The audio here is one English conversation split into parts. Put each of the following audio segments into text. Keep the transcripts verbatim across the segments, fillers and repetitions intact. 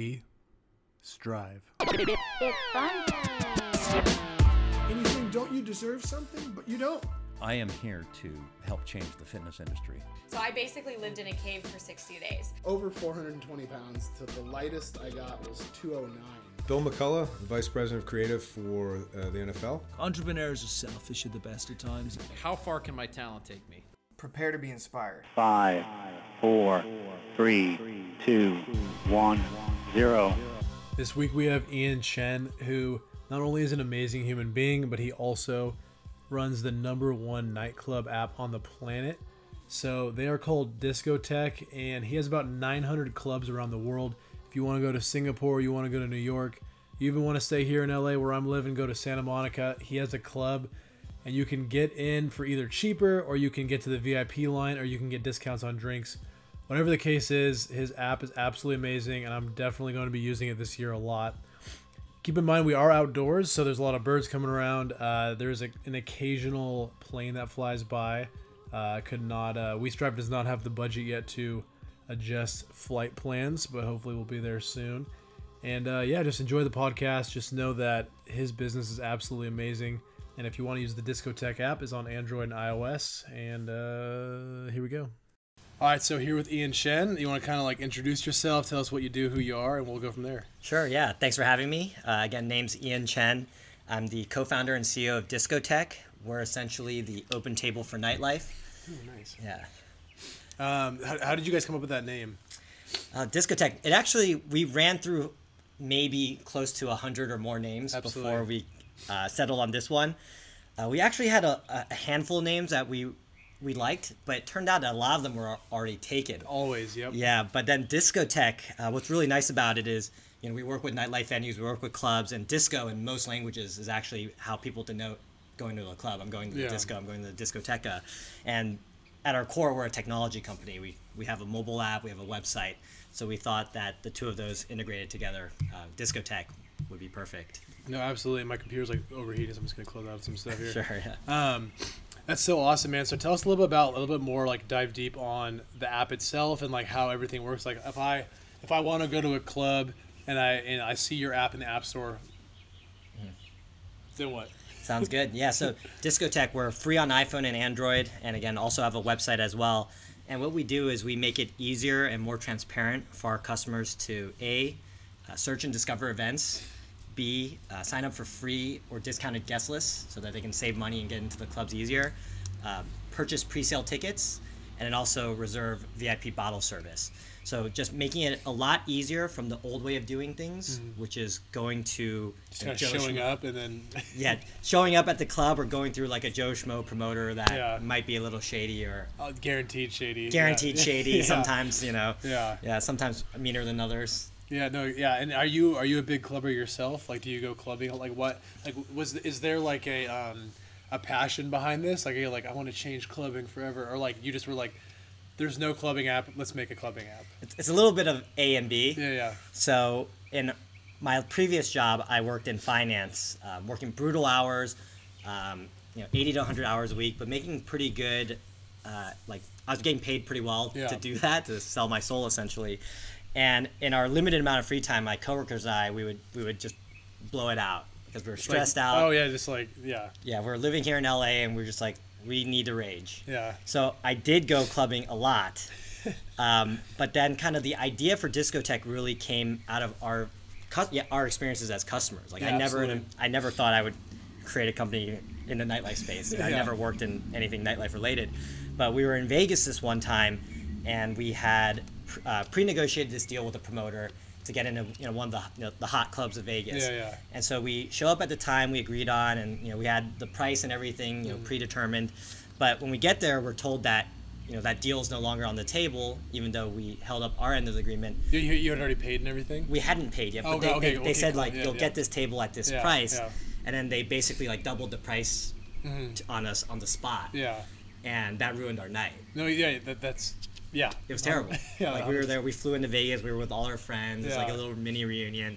We strive. It's fun time. And you think, don't you deserve something? But you don't. I am here to help change the fitness industry. So I basically lived in a cave for sixty days. Over four hundred twenty pounds to the lightest I got was two oh nine. Bill McCullough, Vice President of Creative for uh, the N F L. Entrepreneurs are selfish at the best of times. How far can my talent take me? Prepare to be inspired. Five, four, three, two, one, zero. This week we have Ian Chen, who not only is an amazing human being, but he also runs the number one nightclub app on the planet. So they are called Discotech, and he has about nine hundred clubs around the world. If you want to go to Singapore, you want to go to New York, you even want to stay here in L A where I'm living, go to Santa Monica. He has a club, and you can get in for either cheaper, or you can get to the V I P line, or you can get discounts on drinks. Whatever the case is, his app is absolutely amazing, and I'm definitely going to be using it this year a lot. Keep in mind, we are outdoors, so there's a lot of birds coming around. Uh, there's a, an occasional plane that flies by. Uh, could not. Uh, WeStripe does not have the budget yet to adjust flight plans, but hopefully we'll be there soon. And uh, yeah, just enjoy the podcast. Just know that his business is absolutely amazing. And if you want to use the Discotech app, it's on Android and iOS. And uh, here we go. All right, so here with Ian Chen. You want to kind of like introduce yourself, tell us what you do, who you are, and we'll go from there. Sure, yeah. Thanks for having me. Uh, again, name's Ian Chen. I'm the co-founder and C E O of Discotech. We're essentially the open table for nightlife. Ooh, nice. Yeah. Um, how, how did you guys come up with that name? Uh, Discotech. It actually, we ran through maybe close to one hundred or more names. Absolutely. Before we uh, settled on this one. Uh, we actually had a, a handful of names that we... we liked, but it turned out a lot of them were already taken. Always, yep. Yeah, but then Discotech, uh, what's really nice about it is, you know, we work with nightlife venues, we work with clubs, and disco in most languages is actually how people denote going to a club. I'm going to the yeah. disco, I'm going to the discoteca. And at our core, we're a technology company. We we have a mobile app, we have a website. So we thought that the two of those integrated together, uh, Discotech, would be perfect. No, absolutely. My computer's like overheated, so I'm just going to close out some stuff here. Sure, yeah. Um, That's so awesome, man. So tell us a little bit about, a little bit more, like dive deep on the app itself and like how everything works. Like if I, if I want to go to a club and I, and I see your app in the app store, mm. then what? Sounds good. Yeah. So Discotech, we're free on iPhone and Android. And again, also have a website as well. And what we do is we make it easier and more transparent for our customers to A, uh, search and discover events. B, uh, sign up for free or discounted guest lists so that they can save money and get into the clubs easier, um, purchase pre-sale tickets, and then also reserve V I P bottle service. So just making it a lot easier from the old way of doing things, mm-hmm. which is going to... Just kind of showing Schmo, up and then... yeah, showing up at the club or going through like a Joe Schmo promoter that yeah. might be a little shady or... Uh, guaranteed shady. Guaranteed yeah. shady yeah. sometimes, you know. Yeah. Yeah, sometimes meaner than others. Yeah, no, yeah, and are you are you a big clubber yourself? Like, do you go clubbing? Like, what? Like, was is there like a um, a passion behind this? Like, are you like, I want to change clubbing forever, or like you just were like, there's no clubbing app, let's make a clubbing app. It's, it's a little bit of A and B. Yeah, yeah. So in my previous job, I worked in finance, um, working brutal hours, um, you know, eighty to one hundred hours a week, but making pretty good. Uh, like, I was getting paid pretty well yeah. to do that, to sell my soul essentially. And in our limited amount of free time, my coworkers and I, we would we would just blow it out because we were stressed like, out. Oh, yeah, just like, yeah. Yeah, we're living here in L A, and we're just like, we need to rage. Yeah. So I did go clubbing a lot. um, but then kind of the idea for Discotech really came out of our yeah, our experiences as customers. Like, yeah, I never absolutely. I never thought I would create a company in the nightlife space. yeah. I never worked in anything nightlife related. But we were in Vegas this one time, and we had... Uh, pre-negotiated this deal with a promoter to get into you know one of the you know, the hot clubs of Vegas. Yeah, yeah. And so we show up at the time we agreed on, and you know we had the price and everything you know mm. predetermined. But when we get there, we're told that you know that deal is no longer on the table, even though we held up our end of the agreement. You you, you had already paid and everything. We hadn't paid yet, but oh, okay, they okay, they, okay, they said cool. like yeah, you'll yeah. get this table at this yeah, price, yeah. and then they basically like doubled the price mm-hmm. t- on us on the spot. Yeah. And that ruined our night. No, yeah, that that's. Yeah. It was terrible. yeah, like we were there, we flew into Vegas, we were with all our friends, yeah. it was like a little mini reunion.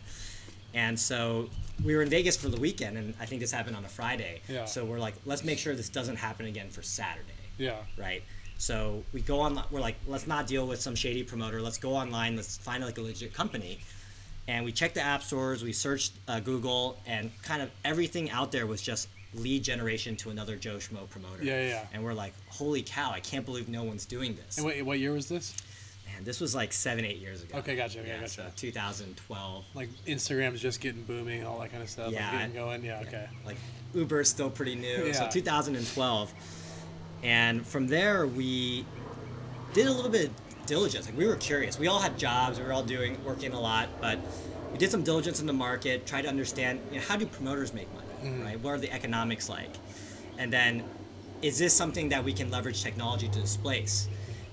And so we were in Vegas for the weekend, and I think this happened on a Friday. Yeah. So we're like, let's make sure this doesn't happen again for Saturday. Yeah. Right? So we go on, we're like, let's not deal with some shady promoter, let's go online, let's find like a legit company. and we checked the app stores, we searched uh, Google, and kind of everything out there was just lead generation to another Joe Schmo promoter. Yeah, yeah. And we're like, holy cow, I can't believe no one's doing this. And what, what year was this? Man, this was like seven, eight years ago. Okay, gotcha. Okay, yeah, gotcha. So two thousand twelve. Like Instagram's just getting booming, all that kind of stuff. Yeah. Like getting going. Yeah, yeah, okay. Like Uber's still pretty new. Yeah. So two thousand twelve. And from there, we did a little bit of diligence. Like we were curious. We all had jobs. We were all doing, working a lot. But we did some diligence in the market, tried to understand, you know, how do promoters make money, mm-hmm. right? What are the economics like? And then is this something that we can leverage technology to displace?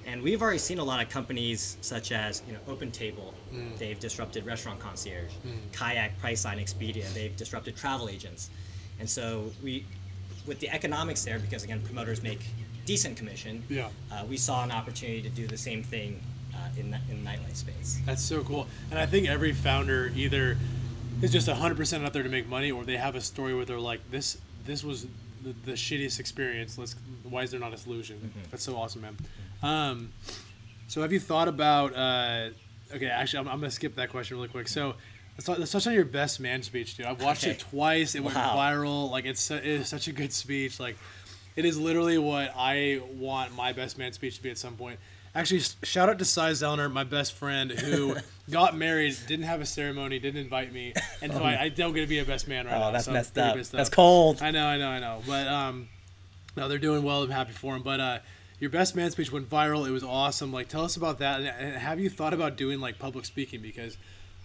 And we've already seen a lot of companies such as, you know, Open Table, mm. they've disrupted restaurant concierge, mm. Kayak, Priceline, Expedia, they've disrupted travel agents. And so we, with the economics there, because again, promoters make decent commission, yeah. uh, we saw an opportunity to do the same thing uh, in, the, in the nightlife space. That's so cool. And I think every founder either is just one hundred percent out there to make money, or they have a story where they're like, this this was the, the shittiest experience. Let's, why is there not a solution? Mm-hmm. That's so awesome, man. Um, so have you thought about, uh, okay, actually I'm, I'm going to skip that question really quick. So let's, talk, let's touch on your best man speech, dude. I've watched okay. it twice. It wow. went viral. Like it's, it is such a good speech. Like it is literally what I want my best man speech to be at some point. Actually, shout out to Sy Zellner, my best friend, who got married, didn't have a ceremony, didn't invite me, and so um, I, I don't get to be a best man right oh, now. Oh, that's so messed up. up. That's cold. I know, I know, I know. But, um, no, they're doing well. I'm happy for them. But, uh, your best man speech went viral. It was awesome. Like, tell us about that. And have you thought about doing like public speaking? Because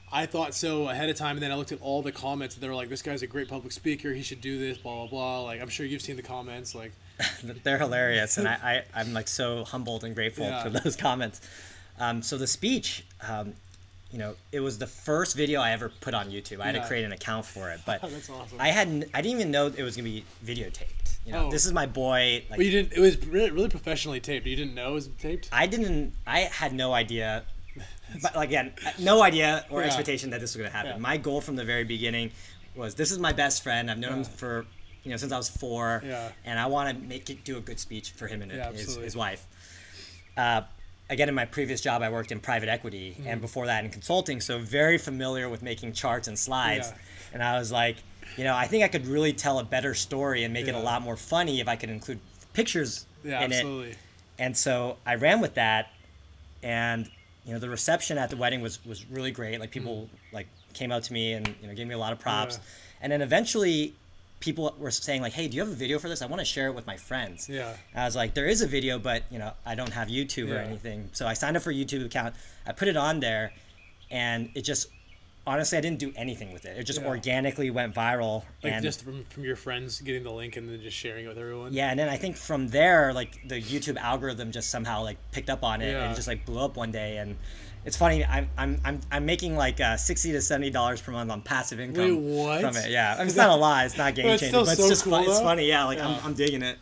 I thought so ahead of time, and then I looked at all the comments, and they were like, "This guy's a great public speaker. He should do this." Blah blah blah. Like, I'm sure you've seen the comments. Like, they're hilarious, and I, I I'm like so humbled and grateful yeah. for those comments. Um, so the speech, um, you know, it was the first video I ever put on YouTube. I had yeah. to create an account for it, but that's awesome. I hadn't. I didn't even know it was gonna be videotaped. You know, oh. this is my boy. Like, well, you didn't. It was really, really professionally taped. You didn't know it was taped? I didn't. I had no idea. But again, no idea or yeah. expectation that this was going to happen. Yeah. My goal from the very beginning was, this is my best friend. I've known yeah. him for, you know, since I was four, yeah. and I want to make it, do a good speech for him and yeah, his, his wife. Uh, again, in my previous job, I worked in private equity, mm-hmm. and before that in consulting, so very familiar with making charts and slides. Yeah. And I was like, you know, I think I could really tell a better story and make yeah. it a lot more funny if I could include pictures yeah, in absolutely. It. And so I ran with that, and you know, the reception at the wedding was was really great. Like people mm. like came up to me and, you know, gave me a lot of props. Yeah. And then eventually people were saying like, "Hey, do you have a video for this? I want to share it with my friends." Yeah. And I was like, "There is a video, but you know, I don't have YouTube yeah. or anything." So I signed up for a YouTube account. I put it on there, and it just, honestly, I didn't do anything with it. It just yeah. organically went viral. Like, and just from, from your friends getting the link and then just sharing it with everyone? Yeah, and then I think from there, like, the YouTube algorithm just somehow, like, picked up on it yeah. and just, like, blew up one day. And it's funny, I'm I'm I'm, I'm making, like, uh, sixty to seventy dollars per month on passive income. Wait, what? From it, yeah. I mean, it's not a lie. It's not game-changing. But it's so just cool, fun, it's funny, yeah. Like, yeah. I'm, I'm digging it.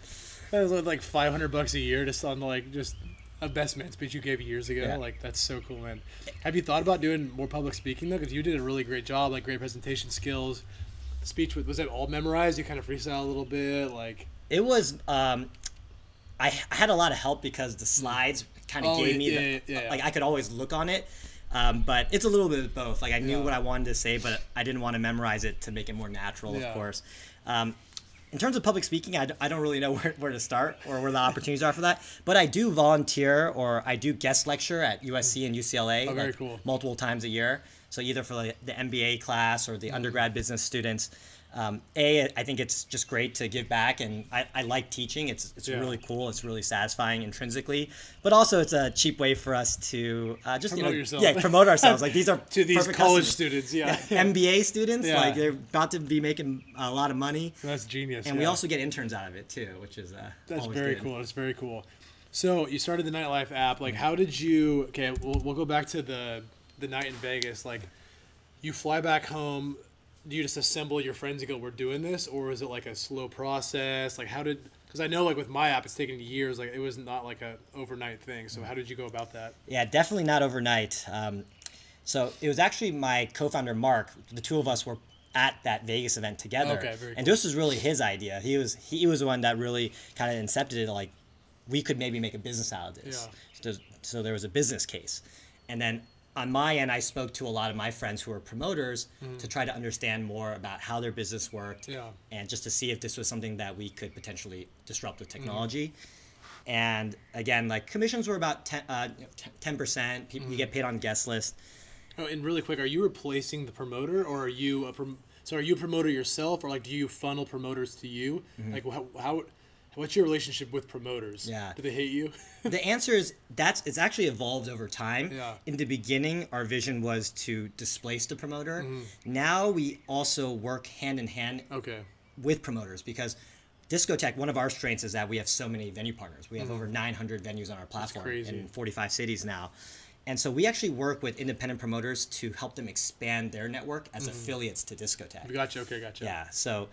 That was, like, five hundred bucks a year just on, like, just... a best man speech you gave years ago. Yeah. Like, that's so cool, man. Have you thought about doing more public speaking though? Because you did a really great job, like great presentation skills. The speech was it all memorized? You kind of freestyle a little bit, like it was. Um, I, I had a lot of help because the slides kind of oh, gave me yeah, the, yeah, yeah. like I could always look on it. Um, but it's a little bit of both. Like I knew yeah. what I wanted to say, but I didn't want to memorize it to make it more natural, yeah. of course. Um, In terms of public speaking, I, d- I don't really know where, where to start or where the opportunities are for that. But I do volunteer, or I do guest lecture at U S C and U C L A oh, very like, cool. multiple times a year. So either for like, the M B A class or the mm-hmm. undergrad business students. Um, a, I think it's just great to give back, and I, I like teaching. It's it's yeah. really cool. It's really satisfying intrinsically, but also it's a cheap way for us to uh, just promote you know, yeah promote ourselves. Like these are to these college customers. Students, yeah. yeah, M B A students, yeah. like they're about to be making a lot of money. That's genius. And yeah. we also get interns out of it too, which is uh, that's very good. cool. That's very cool. So you started the Nightlife app. Like, how did you? Okay, we'll we'll go back to the the night in Vegas. Like, you fly back home. Do you just assemble your friends and go, "We're doing this," or is it like a slow process? Like, how did? Because I know, like with my app, it's taken years. Like, it was not like a overnight thing. So, how did you go about that? Yeah, definitely not overnight. Um, so it was actually my co-founder Mark. The two of us were at that Vegas event together. Okay, very cool. And this was really his idea. He was he was the one that really kind of incepted it. Like, we could maybe make a business out of this. Yeah. So, so there was a business case, and then on my end, I spoke to a lot of my friends who are promoters mm. to try to understand more about how their business worked yeah. and just to see if this was something that we could potentially disrupt with technology. Mm. And again, like commissions were about ten percent. Uh, t- mm. You get paid on guest list. Oh, and really quick, are you replacing the promoter, or are you a prom- so are you a promoter yourself, or like do you funnel promoters to you? Mm-hmm. Like how, how what's your relationship with promoters? Yeah. Do they hate you? The answer is that's it's actually evolved over time. Yeah. In the beginning, our vision was to displace the promoter. Mm-hmm. Now we also work hand in hand okay. with promoters, because Discotech, one of our strengths is that we have so many venue partners. We have mm-hmm. over nine hundred venues on our platform in forty-five cities now. And so we actually work with independent promoters to help them expand their network as mm. affiliates to Discotech. Gotcha. Okay, gotcha. Yeah. So,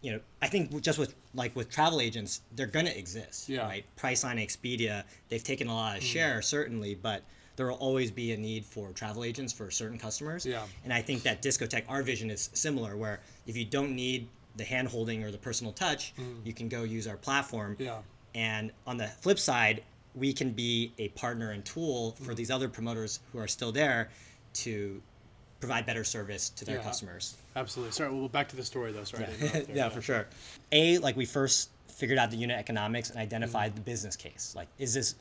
you know, I think just with like with travel agents, they're going to exist, yeah. right? Priceline, Expedia, they've taken a lot of mm. share, certainly, but there will always be a need for travel agents for certain customers. Yeah. And I think that Discotech, our vision is similar, where if you don't need the hand-holding or the personal touch, mm. you can go use our platform. Yeah. And on the flip side, we can be a partner and tool for these other promoters who are still there to provide better service to their yeah, customers. Absolutely. Sorry, well, back to the story though. Sorry. Yeah, there, yeah, yeah. for sure. A, like we first figured out the unit economics and identified mm. the business case. Like, is this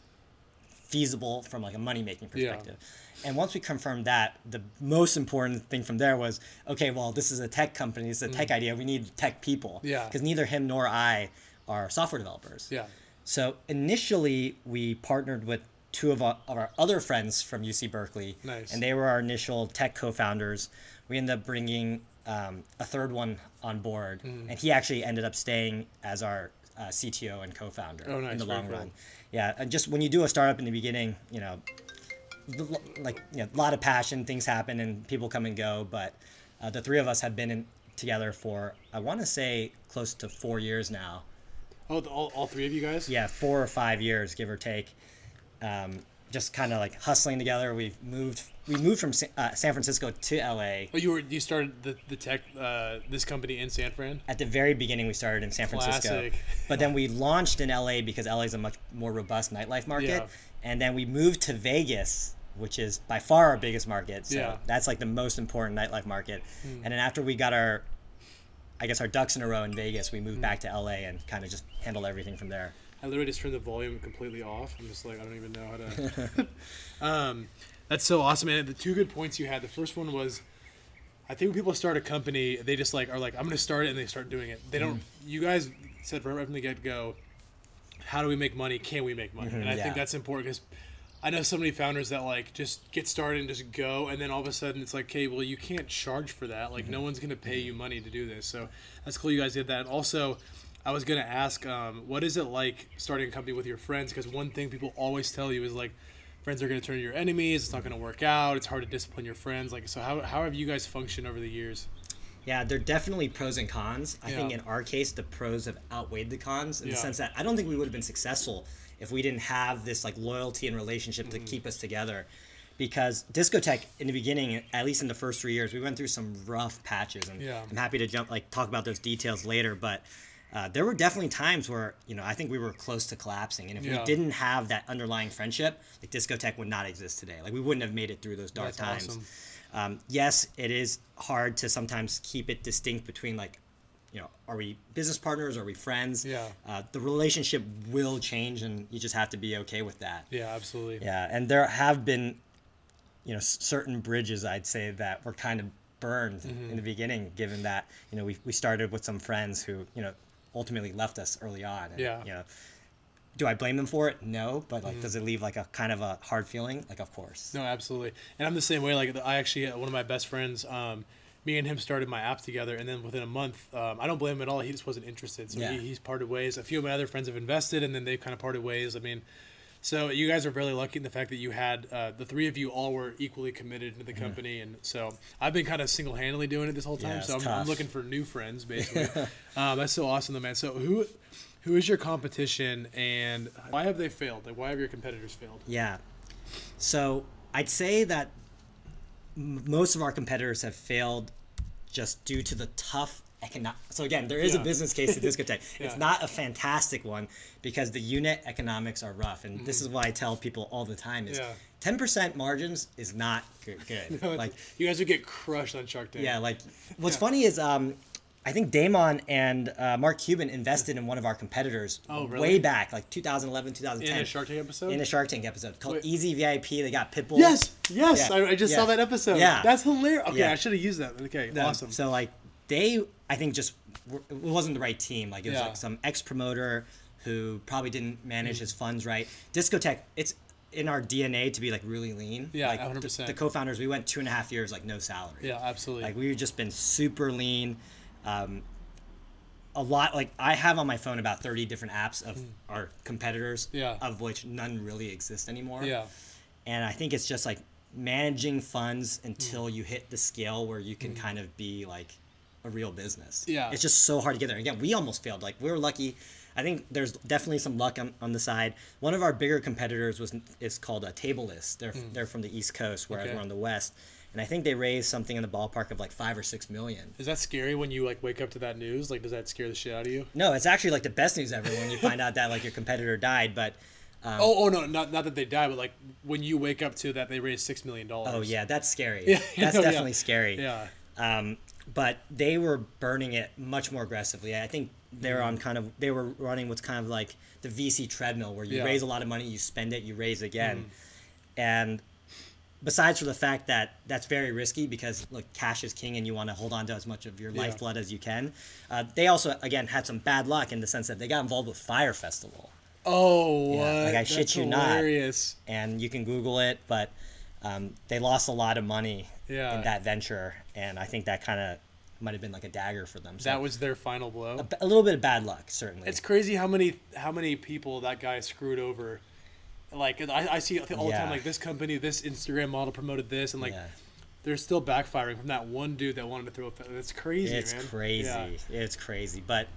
feasible from like a money-making perspective? Yeah. And once we confirmed that, the most important thing from there was, okay, well, this is a tech company. It's a mm. tech idea. We need tech people. Yeah. Because neither him nor I are software developers. Yeah. So initially, we partnered with two of our, of our other friends from U C Berkeley, nice. And they were our initial tech co-founders. We ended up bringing um, a third one on board, mm. and he actually ended up staying as our uh, C T O and co-founder oh, nice. in the Very long cool. run. Yeah, and just when you do a startup in the beginning, you know, like you know, a lot of passion, things happen, and people come and go. But uh, the three of us have been in, together for, I want to say, close to four years now. Oh, the, all, all three of you guys? Yeah, four or five years, give or take. Um, just kind of like hustling together. We've moved. We moved from uh, San Francisco to L A. Oh, you were you started the the tech uh, this company in San Fran? At the very beginning, we started in San Francisco. Classic. But then we launched in L A because L A is a much more robust nightlife market. Yeah. And then we moved to Vegas, which is by far our biggest market. So yeah. that's like the most important nightlife market. Mm. And then after we got our I guess our ducks in a row in Vegas, we moved mm. back to L A and kind of just handled everything from there. I literally just turned the volume completely off. I'm just like, I don't even know how to. um, that's so awesome. And the two good points you had, the first one was, I think when people start a company, they just like are like, I'm going to start it, and they start doing it. They don't, mm. you guys said right from the get-go, how do we make money? Can we make money? Mm-hmm, and I yeah. think that's important, because I know so many founders that like just get started and just go, and then all of a sudden it's like, okay, well, you can't charge for that. Like, mm-hmm. no one's going to pay you money to do this. So that's cool you guys did that. Also, I was going to ask, um, what is it like starting a company with your friends? Because one thing people always tell you is like, friends are going to turn into your enemies. It's not going to work out. It's hard to discipline your friends. Like, so how how have you guys functioned over the years? Yeah, there are definitely pros and cons. I yeah. think in our case, the pros have outweighed the cons in yeah. the sense that I don't think we would have been successful if we didn't have this like loyalty and relationship to mm. keep us together. Because Discotech, in the beginning, at least in the first three years, we went through some rough patches, and yeah. I'm happy to jump like talk about those details later. But uh, there were definitely times where you know I think we were close to collapsing, and if yeah. we didn't have that underlying friendship, like Discotech would not exist today. Like we wouldn't have made it through those dark That's times. Awesome. Um, yes, it is hard to sometimes keep it distinct between like, you know, are we business partners? Are we friends? Yeah. Uh, the relationship will change, and you just have to be okay with that. Yeah, absolutely. Yeah, and there have been, you know, certain bridges I'd say that were kind of burned mm-hmm. in the beginning, given that you know we we started with some friends who you know ultimately left us early on. And, yeah. You know, do I blame them for it? No, but like, mm. does it leave like a kind of a hard feeling? Like, of course. No, absolutely. And I'm the same way. Like, I actually one of my best friends. Um, Me and him started my app together, and then within a month, um, I don't blame him at all. He just wasn't interested, so yeah. he, he's parted ways. A few of my other friends have invested, and then they've kind of parted ways. I mean, so you guys are really lucky in the fact that you had uh, the three of you all were equally committed to the company, mm. and so I've been kind of single-handedly doing it this whole time. Yeah, so I'm, I'm looking for new friends, basically. um, that's so awesome, though, man. So who, who is your competition, and why have they failed? Like, why have your competitors failed? Yeah. So I'd say that most of our competitors have failed just due to the tough economic. So again, there is yeah. a business case to Discotech. yeah. It's not a fantastic one because the unit economics are rough. And mm-hmm. this is why I tell people all the time is yeah. ten percent margins is not good. good. No, like you guys would get crushed on Shark Tank. Yeah. Like what's yeah. funny is, um, I think Damon and uh, Mark Cuban invested in one of our competitors oh, really? way back, like two thousand eleven, two thousand ten. In a Shark Tank episode? In a Shark Tank episode called Wait. Easy V I P. They got Pitbull. Yes, yes. Yeah. I, I just yes. saw that episode. Yeah. That's hilarious. Okay, yeah. I should have used that. Okay, the, awesome. So, like, they, I think, just were, it wasn't the right team. Like, it was yeah. like some ex-promoter who probably didn't manage mm. his funds right. Discotech, it's in our D N A to be, like, really lean. Yeah, like, one hundred percent. The, the co-founders, we went two and a half years, like, no salary. Yeah, absolutely. Like, we've just been super lean. Um, a lot, like I have on my phone about thirty different apps of mm. our competitors, yeah. of which none really exist anymore. Yeah. And I think it's just like managing funds until mm. you hit the scale where you can mm. kind of be like a real business. Yeah. It's just so hard to get there. Again, we almost failed. Like we were lucky. I think there's definitely some luck on, on the side. One of our bigger competitors was is called a Table List. They're mm. they're from the East Coast, whereas okay. we're on the West. And I think they raised something in the ballpark of like five or six million. Is that scary when you like wake up to that news? Like, does that scare the shit out of you? No, it's actually like the best news ever when you find out that like your competitor died. But um, oh, oh no, not not that they died, but like when you wake up to that they raised six million dollars. Oh yeah, that's scary. Yeah, that's no, definitely yeah. scary. Yeah. Um, but they were burning it much more aggressively. I think they're on kind of they were running what's kind of like the V C treadmill, where you yeah. raise a lot of money, you spend it, you raise again, mm. and. Besides for the fact that that's very risky because, look, cash is king and you want to hold on to as much of your yeah. lifeblood as you can. Uh, they also, again, had some bad luck in the sense that they got involved with Fyre Festival. Oh, yeah, what? Like, I that's shit you hilarious. Not. And you can Google it, but um, they lost a lot of money yeah. in that venture. And I think that kind of might have been like a dagger for them. So that was their final blow? A, a little bit of bad luck, certainly. It's crazy how many how many people that guy screwed over. Like I, I see all the yeah. time, like this company, this Instagram model promoted this, and like yeah. they're still backfiring from that one dude that wanted to throw. That's crazy. It's man. crazy. Yeah. It's crazy. But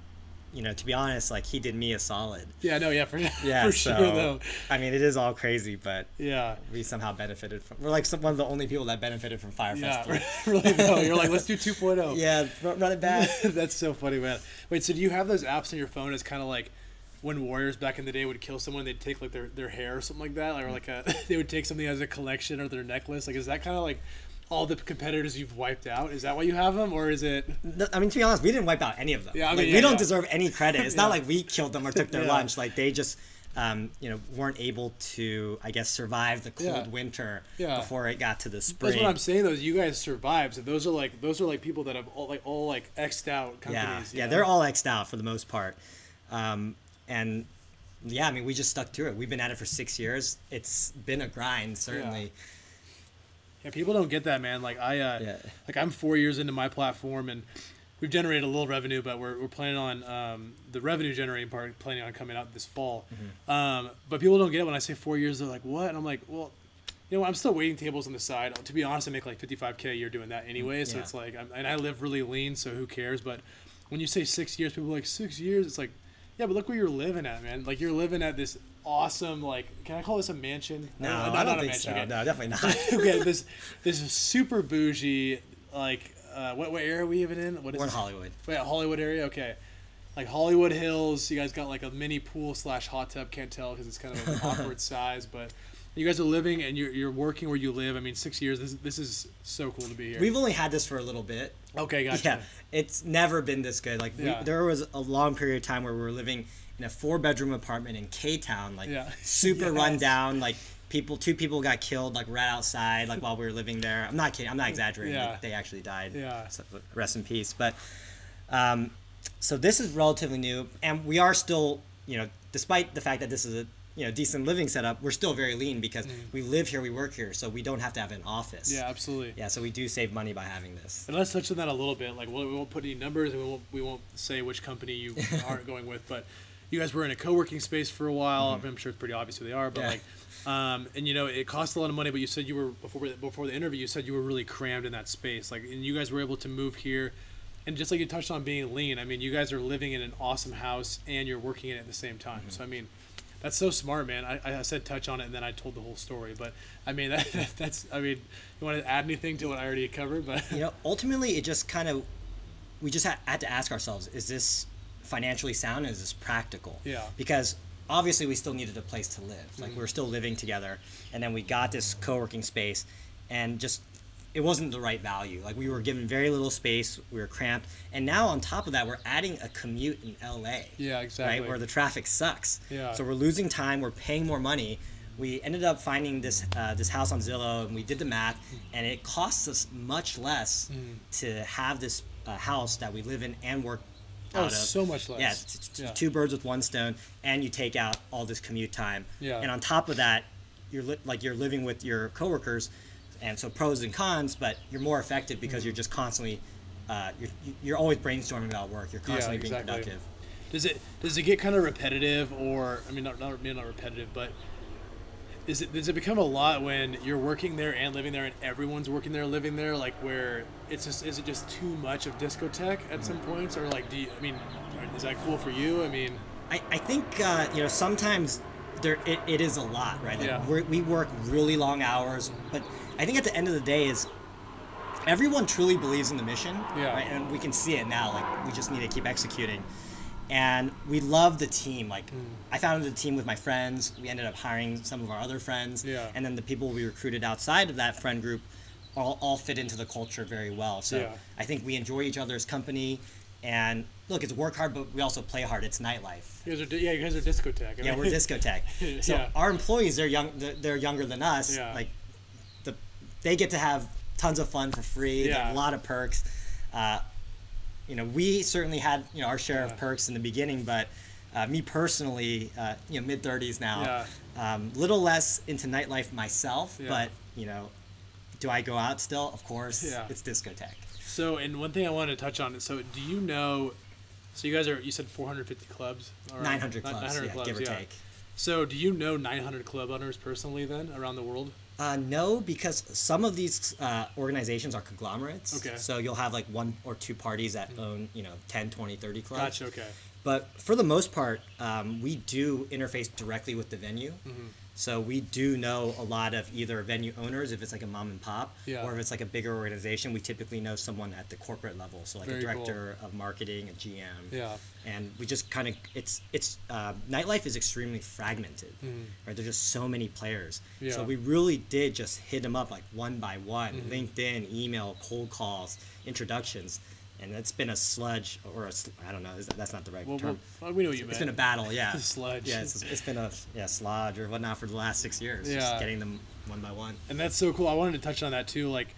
you know, to be honest, like he did me a solid. Yeah. No. Yeah. For, yeah, for so, sure. Though. I mean, it is all crazy, but yeah, we somehow benefited from. We're like some, one of the only people that benefited from Fyre yeah, Festival. Really? No. You're like, let's do two point oh. Yeah. Run it back. That's so funny, man. Wait. So do you have those apps on your phone? It's kind of like. When warriors back in the day would kill someone, they'd take like their, their hair or something like that, or like a, they would take something as a collection or their necklace. Like, is that kind of like all the competitors you've wiped out? Is that why you have them, or is it? No, I mean, to be honest, we didn't wipe out any of them. Yeah, I mean, like, yeah, we don't yeah. deserve any credit. It's yeah. not like we killed them or took their yeah. lunch. Like they just, um, you know, weren't able to, I guess, survive the cold yeah. winter yeah. before it got to the spring. That's what I'm saying. Though, you guys survived. So those are like those are like people that have all like all like X'd out companies. Yeah, yeah, know? They're all X'd out for the most part. Um, And yeah, I mean, we just stuck to it. We've been at it for six years. It's been a grind, certainly. Yeah, yeah people don't get that, man. Like I, uh, yeah. like I'm four years into my platform, and we've generated a little revenue, but we're we're planning on um, the revenue generating part, planning on coming out this fall. Mm-hmm. Um, but people don't get it when I say four years. They're like, what? And I'm like, well, you know, I'm still waiting tables on the side. To be honest, I make like fifty-five K a year doing that anyway. So yeah. it's like, I'm, and I live really lean, so who cares? But when you say six years, people are like six years. It's like. Yeah, but look where you're living at, man. Like, you're living at this awesome, like, can I call this a mansion? No, no, no I don't not think a mansion. So. Okay. No, definitely not. Okay, this this is super bougie, like, uh, what, what area are we even in? What is We're this? in Hollywood. Wait, Hollywood area? Okay. Like, Hollywood Hills, you guys got, like, a mini pool slash hot tub. Can't tell because it's kind of an awkward size, but... You guys are living and you're, you're working where you live. I mean, six years, this, this is so cool to be here. We've only had this for a little bit. Okay, gotcha. Yeah, it's never been this good. Like, yeah. we, there was a long period of time where we were living in a four-bedroom apartment in K-Town, like, yeah. super yes. run down. Like, people, two people got killed, like, right outside, like, while we were living there. I'm not kidding. I'm not exaggerating. Yeah. Like, they actually died. Yeah. So, rest in peace. But, um, so this is relatively new. And we are still, you know, despite the fact that this is a, you know, decent living setup, we're still very lean because mm. we live here, we work here, so we don't have to have an office. Yeah, absolutely. Yeah, so we do save money by having this. And let's touch on that a little bit. Like, we'll, we won't put any numbers and we won't, we won't say which company you aren't going with, but you guys were in a co-working space for a while. Mm. I'm sure it's pretty obvious who they are, but yeah. like, um, and you know, it cost a lot of money, but you said you were, before before the interview, you said you were really crammed in that space. Like, and you guys were able to move here. And just like you touched on being lean, I mean, you guys are living in an awesome house and you're working in it at the same time. Mm-hmm. So, I mean, that's so smart, man. I, I said touch on it, and then I told the whole story. But, I mean, that, that, that's, I mean, you want to add anything to what I already covered? But you know, ultimately, it just kind of we just ha- had to ask ourselves, is this financially sound and is this practical? Yeah. Because obviously we still needed a place to live. Like mm-hmm. we were still living together, and then we got this co-working space, and just it wasn't the right value. Like we were given very little space, we were cramped, and now on top of that, we're adding a commute in L A. Yeah, exactly. Right, where the traffic sucks. Yeah. So we're losing time, we're paying more money. We ended up finding this uh, this house on Zillow, and we did the math, and it costs us much less mm. to have this uh, house that we live in and work out oh, of. So much less. Yeah, t- t- yeah, two birds with one stone, and you take out all this commute time. Yeah. And on top of that, you're li- like you're living with your coworkers, and so pros and cons, but you're more effective because mm. you're just constantly, uh, you're you're always brainstorming about work. You're constantly yeah, exactly. being productive. Does it does it get kind of repetitive, or I mean, not not maybe not repetitive, but Is it, does it become a lot when you're working there and living there, and everyone's working there, living there? Like, where it's just, is it just too much of discotech at some points, or like, do you, I mean, is that cool for you? I mean, I, I think uh, you know, sometimes there it, it is a lot, right? Like yeah. we're, we work really long hours, but I think at the end of the day is everyone truly believes in the mission, yeah. right? And we can see it now. Like, we just need to keep executing. And we love the team. Like, mm. I founded the team with my friends. We ended up hiring some of our other friends. Yeah. And then the people we recruited outside of that friend group all, all fit into the culture very well. So yeah. I think we enjoy each other's company. And look, it's work hard, but we also play hard. It's nightlife. You guys are, yeah, you guys are discotech. I yeah, mean. We're discotech. So yeah. our employees, they're young. They're, they're younger than us. Yeah. Like, the they get to have tons of fun for free. Yeah. A lot of perks. Uh, You know, we certainly had, you know, our share yeah. of perks in the beginning, but uh, me personally, uh, you know, mid thirties now, yeah. um, little less into nightlife myself, yeah. but, you know, do I go out still? Of course, yeah. It's discotech. So, and one thing I wanted to touch on is, so do you know, so you guys are, you said four hundred fifty clubs? Or nine hundred clubs, nine hundred yeah, clubs, give or yeah. take. So do you know nine hundred club owners personally then around the world? Uh, no, because some of these uh, organizations are conglomerates. Okay. So you'll have like one or two parties that own, you know, ten, twenty, thirty clubs. Gotcha, okay. But for the most part, um, we do interface directly with the venue. Mm-hmm. So we do know a lot of either venue owners, if it's like a mom and pop, yeah. or if it's like a bigger organization, we typically know someone at the corporate level. So like Very a director cool. of marketing, a G M. Yeah. And we just kind of, it's, it's uh, nightlife is extremely fragmented, mm. right? There's just so many players. Yeah. So we really did just hit them up like one by one, mm-hmm. LinkedIn, email, cold calls, introductions. And it's been a sludge, or a, I don't know, that's not the right well, term. Well, we know what you meant. It's been a battle, yeah. sludge. Yeah, it's, it's been a yeah, sludge or whatnot for the last six years, yeah. just getting them one by one. And that's so cool. I wanted to touch on that too, like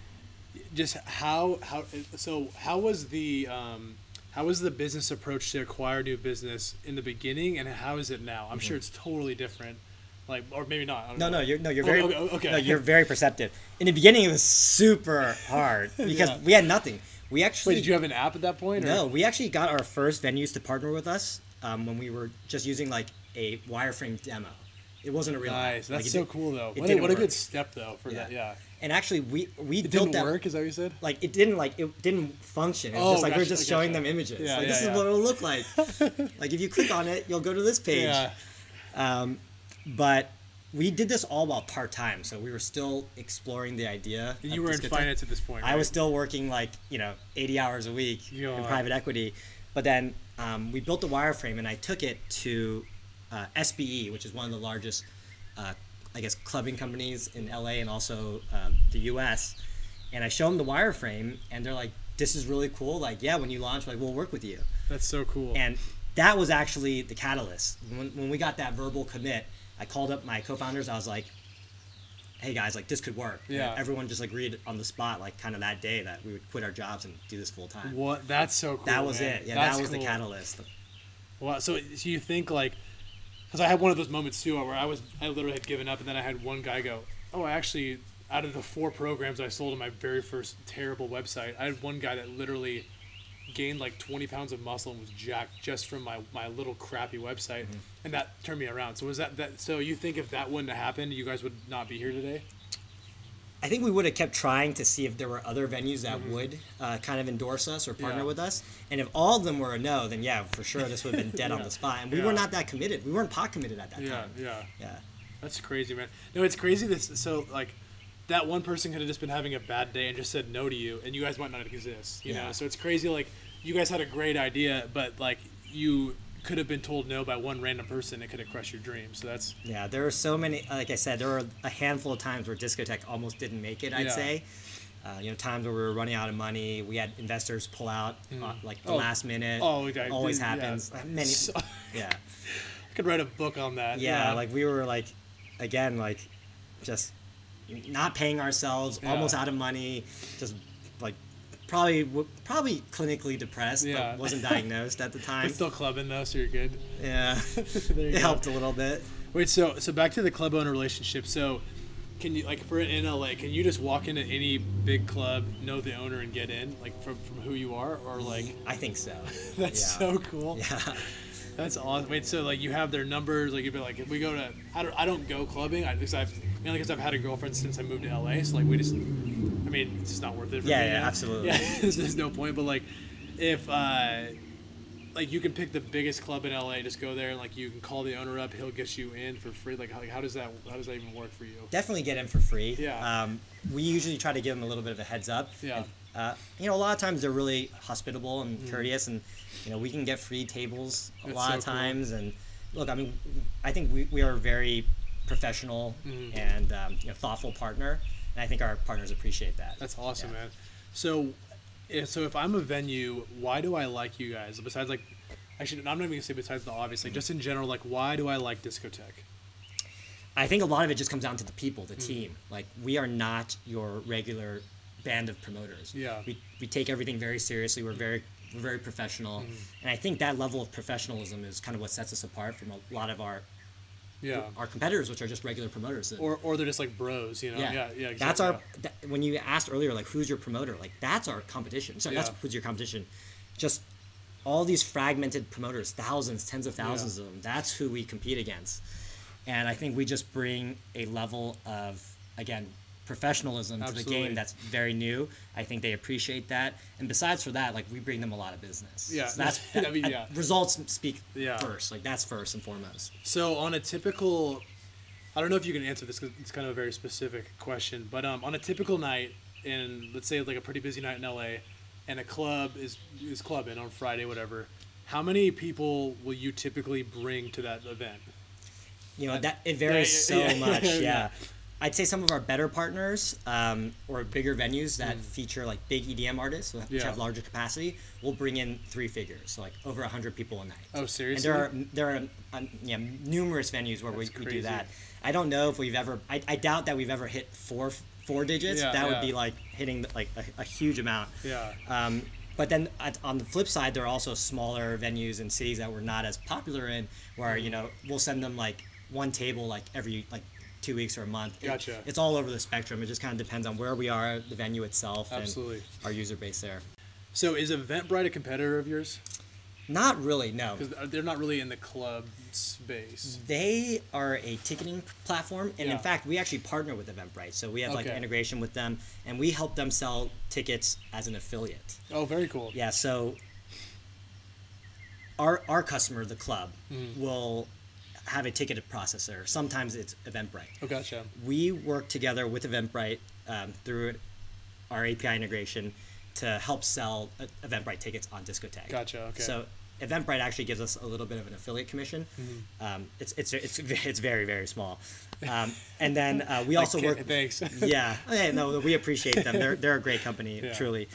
just how, how so how was the, um, how was the business approach to acquire new business in the beginning, and how is it now? I'm mm-hmm. sure it's totally different. Like, or maybe not. I don't no, know. no, you're no, you're very, oh, okay. no, you're very perceptive. In the beginning, it was super hard because yeah. we had nothing. We actually Wait, did you have an app at that point? Or? No, we actually got our first venues to partner with us um, when we were just using like a wireframe demo. It wasn't a real nice. app. That's like, so did, cool though. What a, what a good step though for yeah. that. Yeah. And actually, we we it built didn't that, work. Is that what you said? Like it didn't like it didn't function. It was oh, just like gotcha, we we're just gotcha. showing them images. Yeah, like yeah, this yeah. is what it'll look like. Like if you click on it, you'll go to this page. Yeah. Um, but we did this all while part-time, so we were still exploring the idea. And you were in finance at this point, right? I was still working like, you know, eighty hours a week yeah. in private equity. But then um, we built the wireframe, and I took it to uh, S B E, which is one of the largest, uh, I guess, clubbing companies in L A and also um, the U S. And I showed them the wireframe, and they're like, this is really cool. Like, yeah, when you launch, like, we'll work with you. That's so cool. And that was actually the catalyst. When, when we got that verbal commit, I called up my co-founders. I was like, hey guys, like this could work. Yeah. And everyone just agreed on the spot, like kind of that day that we would quit our jobs and do this full time. What? That's so cool. That was man. it. Yeah, That's that was cool. the catalyst. Wow. So, so you think like, because I had one of those moments too where I was, I literally had given up, and then I had one guy go, oh, I actually, out of the four programs I sold on my very first terrible website, I had one guy that literally gained like twenty pounds of muscle and was jacked just from my, my little crappy website, mm-hmm. and that turned me around. So was that, that so you think if that wouldn't have happened, you guys would not be here today? I think we would have kept trying to see if there were other venues that mm-hmm. would uh, kind of endorse us or partner yeah. with us. And if all of them were a no, then yeah, for sure this would have been dead yeah. on the spot. And we yeah. were not that committed. We weren't pot committed at that yeah, time. Yeah, yeah, yeah. That's crazy, man. No, it's crazy. This so like. That one person could have just been having a bad day and just said no to you, and you guys might not exist, you yeah. know? So it's crazy, like, you guys had a great idea, but like you could have been told no by one random person. It could have crushed your dream. So that's yeah. There are so many. Like I said, there were a handful of times where Discotech almost didn't make it. I'd yeah. say, uh, you know, times where we were running out of money. We had investors pull out mm. uh, like the oh. last minute. Oh, okay. Always this, happens. Yeah. Many. So, yeah. I could write a book on that. Yeah, yeah. Like we were like, again, like, just not paying ourselves, yeah. almost out of money, just like. Probably probably clinically depressed, yeah. but wasn't diagnosed at the time. We're still clubbing though, so you're good. Yeah, there you it go. Helped a little bit. Wait, so so back to the club owner relationship. So, can you like for in L A, can you just walk into any big club, know the owner, and get in? Like from from who you are, or like I think so. That's yeah. so cool. Yeah, that's awesome. Wait, so like you have their numbers? Like you'd be like, if we go to I don't I don't go clubbing. I because I've you know, like, 'cause I've had a girlfriend since I moved to L A, so like we just. I mean, it's just not worth it for yeah, me. Yeah, yeah, absolutely. Yeah, there's no point. But, like, if, uh, like, you can pick the biggest club in L A, just go there, and, like, you can call the owner up. He'll get you in for free. Like, how, like, how does that how does that even work for you? Definitely get in for free. Yeah. Um, we usually try to give them a little bit of a heads up. Yeah. And, uh, you know, a lot of times they're really hospitable and mm. courteous, and, you know, we can get free tables a That's lot so of times. Cool. And, look, I mean, I think we, we are a very professional mm. and, um, you know, thoughtful partner. And I think our partners appreciate that. That's awesome, yeah. man. So, so if I'm a venue, why do I like you guys? Besides, like, actually, I'm not even gonna say besides the obvious, like, mm-hmm. just in general, like, why do I like Discotech? I think a lot of it just comes down to the people, the mm-hmm. team. Like, we are not your regular band of promoters. Yeah. We we take everything very seriously. We're very we're very professional, mm-hmm. and I think that level of professionalism is kind of what sets us apart from a lot of our. Yeah. Our competitors, which are just regular promoters. Or or they're just like bros, you know? Yeah, yeah, yeah exactly. That's our, that, when you asked earlier, like, who's your promoter? Like, that's our competition. So yeah. that's who's your competition. Just all these fragmented promoters, thousands, tens of thousands yeah. of them. That's who we compete against. And I think we just bring a level of, again, professionalism Absolutely. To the game that's very new. I think they appreciate that. And besides for that, like, we bring them a lot of business. Yeah. So that's, that, I mean, yeah. Results speak yeah. first. Like, that's first and foremost. So on a typical, I don't know if you can answer this because it's kind of a very specific question, but um, on a typical night in, let's say, like a pretty busy night in L A, and a club is, is clubbing on Friday, whatever, how many people will you typically bring to that event? You know, that it varies yeah, yeah, so yeah. much. yeah. yeah. I'd say some of our better partners um, or bigger venues that mm. feature like big E D M artists, which yeah. have larger capacity, will bring in three figures, so like over a hundred people a night. Oh, seriously? And there are there are um, yeah numerous venues where we, we do that. I don't know if we've ever. I, I doubt that we've ever hit four four digits. Yeah, that yeah. would be like hitting like a, a huge amount. Yeah. Um, but then at, on the flip side, there are also smaller venues in cities that we're not as popular in, where you know we'll send them like one table like every like. two weeks or a month. Gotcha. It, it's all over the spectrum. It just kind of depends on where we are, the venue itself, Absolutely. And our user base there. So is Eventbrite a competitor of yours? Not really, no. Because they're not really in the club space. They are a ticketing platform, and yeah. in fact, we actually partner with Eventbrite. So we have okay. like an integration with them, and we help them sell tickets as an affiliate. Oh, very cool. Yeah, so our, our customer, the club, mm. will... have a ticket processor. Sometimes it's Eventbrite. Oh, gotcha. We work together with Eventbrite um, through our A P I integration to help sell Eventbrite tickets on Discotech. Gotcha. Okay. So Eventbrite actually gives us a little bit of an affiliate commission. Mm-hmm. um, it's it's it's it's very very small. Um, and then uh, we also work. Thanks. yeah. Hey, no, we appreciate them. They're they're a great company, yeah. truly.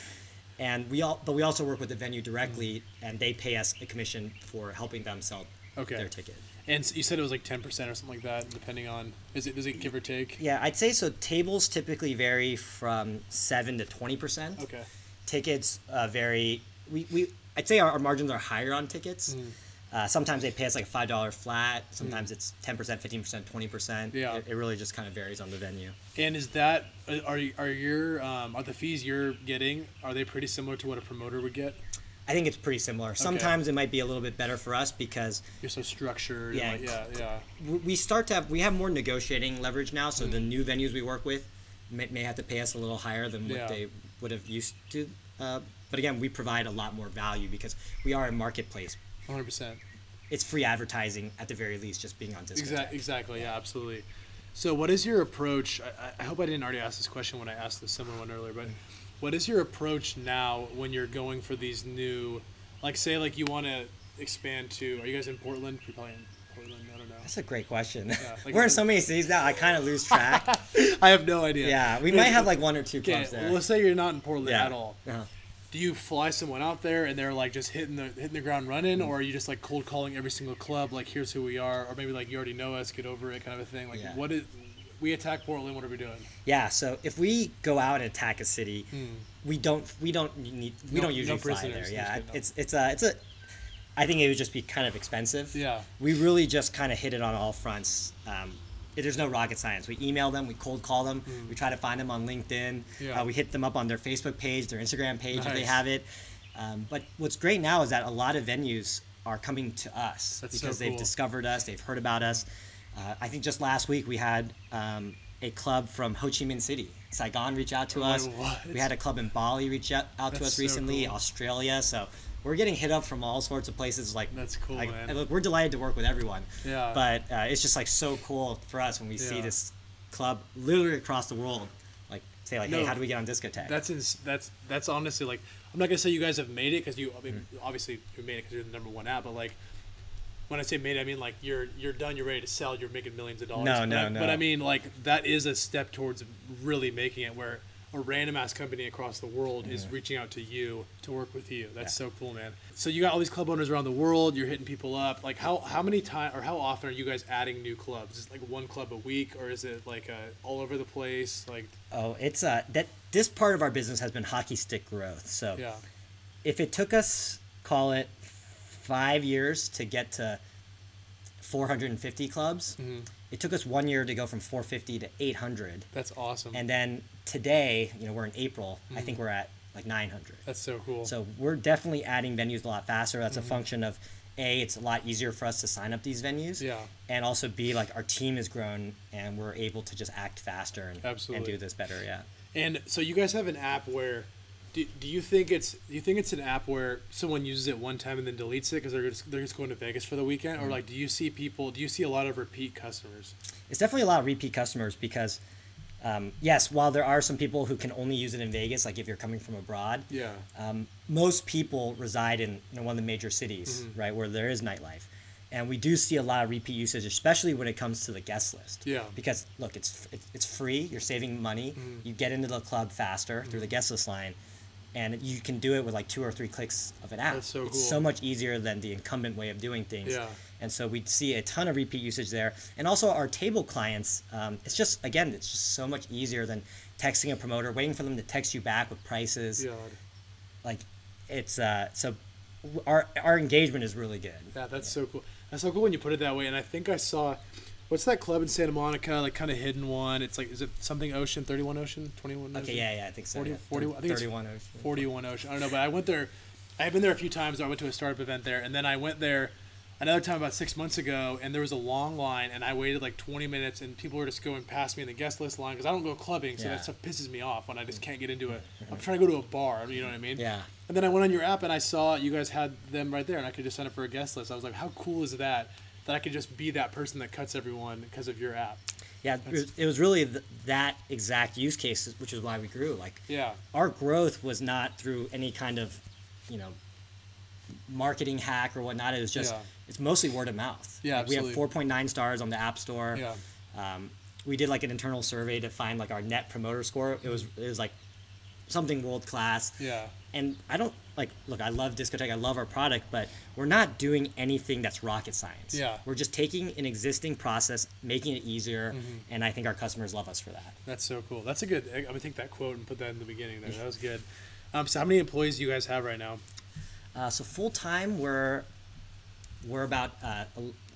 And we all, but we also work with the venue directly, mm-hmm. and they pay us a commission for helping them sell okay. their ticket. And you said it was like ten percent or something like that, depending on, is it does it give or take? Yeah, I'd say so. Tables typically vary from seven to twenty percent. Okay. Tickets uh, vary, we, we I'd say our, our margins are higher on tickets. Mm. Uh, sometimes they pay us like a five dollar flat, sometimes mm. it's ten percent, fifteen percent, twenty percent. Yeah. It, it really just kind of varies on the venue. And is that, are, are, your, um, are the fees you're getting, are they pretty similar to what a promoter would get? I think it's pretty similar. Sometimes okay. it might be a little bit better for us because you're so structured. Yeah, like, yeah, yeah. We start to have we have more negotiating leverage now. So mm. the new venues we work with may, may have to pay us a little higher than what yeah. they would have used to. Uh, but again, we provide a lot more value because we are a marketplace. one hundred percent. It's free advertising at the very least, just being on Discotech. Exactly. Exactly. Yeah. Absolutely. So, what is your approach? I, I hope I didn't already ask this question when I asked this someone one earlier, but. What is your approach now when you're going for these new, like say like you want to expand to, are you guys in Portland? You're probably in Portland, I don't know. That's a great question. Yeah, like we're in so many cities now, I kind of lose track. I have no idea. Yeah, we might have like one or two clubs there. Well, let's say you're not in Portland yeah. at all. Uh-huh. Do you fly someone out there and they're like just hitting the hitting the ground running, or are you just like cold calling every single club, like here's who we are, or maybe like you already know us, get over it kind of a thing? Like yeah. what is, we attack Portland, what are we doing? Yeah, so if we go out and attack a city, hmm. we don't we don't need we no, don't usually no fly there. Yeah, no. it's it's a it's a. I think it would just be kind of expensive. Yeah, we really just kind of hit it on all fronts. Um, There's no rocket science. We email them, we cold call them, mm. we try to find them on LinkedIn, yeah. uh, we hit them up on their Facebook page, their Instagram page nice. if they have it. Um, but what's great now is that a lot of venues are coming to us That's because so cool. they've discovered us, they've heard about us. Uh, I think just last week we had um, a club from Ho Chi Minh City, Saigon, reach out to oh, us. What? We had a club in Bali reach out, out to us so recently, cool. Australia. So we're getting hit up from all sorts of places. Like that's cool, like, man. And look, we're delighted to work with everyone. Yeah. But uh, it's just like so cool for us when we yeah. see this club literally across the world, like say like, no, hey, how do we get on Discotech? That's ins- that's that's honestly like, I'm not gonna say you guys have made it because you, I mean, mm-hmm. obviously you made it because you're the number one app. But like when I say made it, I mean like you're you're done, you're ready to sell, you're making millions of dollars. No, no, but, no. But I mean like that is a step towards really making it where a random ass company across the world mm-hmm. is reaching out to you to work with you. That's yeah. so cool, man. So you got all these club owners around the world, you're hitting people up. Like how, how many times or how often are you guys adding new clubs? Is it like one club a week, or is it like uh, all over the place? Like Oh, it's uh that this part of our business has been hockey stick growth. So yeah. if it took us, call it five years to get to four hundred fifty clubs, mm-hmm. it took us one year to go from four hundred fifty to eight hundred. That's awesome. And then today, you know, we're in April. Mm-hmm. I think we're at like nine hundred. That's so cool. So we're definitely adding venues a lot faster. That's mm-hmm. a function of A, it's a lot easier for us to sign up these venues. Yeah. And also B, like our team has grown and we're able to just act faster and, and do this better. Yeah. And so you guys have an app where, do, do you think it's do you think it's an app where someone uses it one time and then deletes it because they're just, they're just going to Vegas for the weekend, mm-hmm. or like do you see people do you see a lot of repeat customers? It's definitely a lot of repeat customers because, um, yes, while there are some people who can only use it in Vegas, like if you're coming from abroad, yeah, um, most people reside in you know, one of the major cities, mm-hmm. right, where there is nightlife, and we do see a lot of repeat usage, especially when it comes to the guest list. Yeah, because look, it's it's free, you're saving money, mm-hmm. you get into the club faster mm-hmm. through the guest list line. And you can do it with like two or three clicks of an app. That's so cool. It's so much easier than the incumbent way of doing things. Yeah. And so we see a ton of repeat usage there. And also our table clients, um, it's just, again, it's just so much easier than texting a promoter, waiting for them to text you back with prices. God. Like it's, uh, so our our engagement is really good. Yeah, that's yeah. so cool. That's so cool when you put it that way. And I think I saw, what's that club in Santa Monica, like kind of hidden one? It's like, is it something Ocean, thirty-one Ocean, twenty-one Ocean? Okay, yeah, yeah, I think so. forty, yeah. forty-one, I think thirty-one Ocean. forty-one Ocean, I don't know, but I went there, I've been there a few times. I went to a startup event there, and then I went there another time about six months ago, and there was a long line, and I waited like twenty minutes, and people were just going past me in the guest list line, because I don't go clubbing, so yeah. that stuff pisses me off when I just can't get into a, I'm trying to go to a bar, you know what I mean? Yeah. And then I went on your app, and I saw you guys had them right there, and I could just sign up for a guest list. I was like, how cool is that? That I could just be that person that cuts everyone because of your app. Yeah, that's, it was really th- that exact use case, which is why we grew. Like, yeah. our growth was not through any kind of, you know, marketing hack or whatnot. It was just, yeah. it's mostly word of mouth. Yeah, like we have four point nine stars on the App Store. Yeah. Um, we did like an internal survey to find like our net promoter score. It was it was like something world class. Yeah. And I don't, like, look, I love Discotech, I love our product, but we're not doing anything that's rocket science. Yeah. We're just taking an existing process, making it easier, mm-hmm. and I think our customers love us for that. That's so cool. That's a good, I'm going to take that quote and put that in the beginning there. That was good. Um, so how many employees do you guys have right now? Uh, so full-time, we're we're about uh,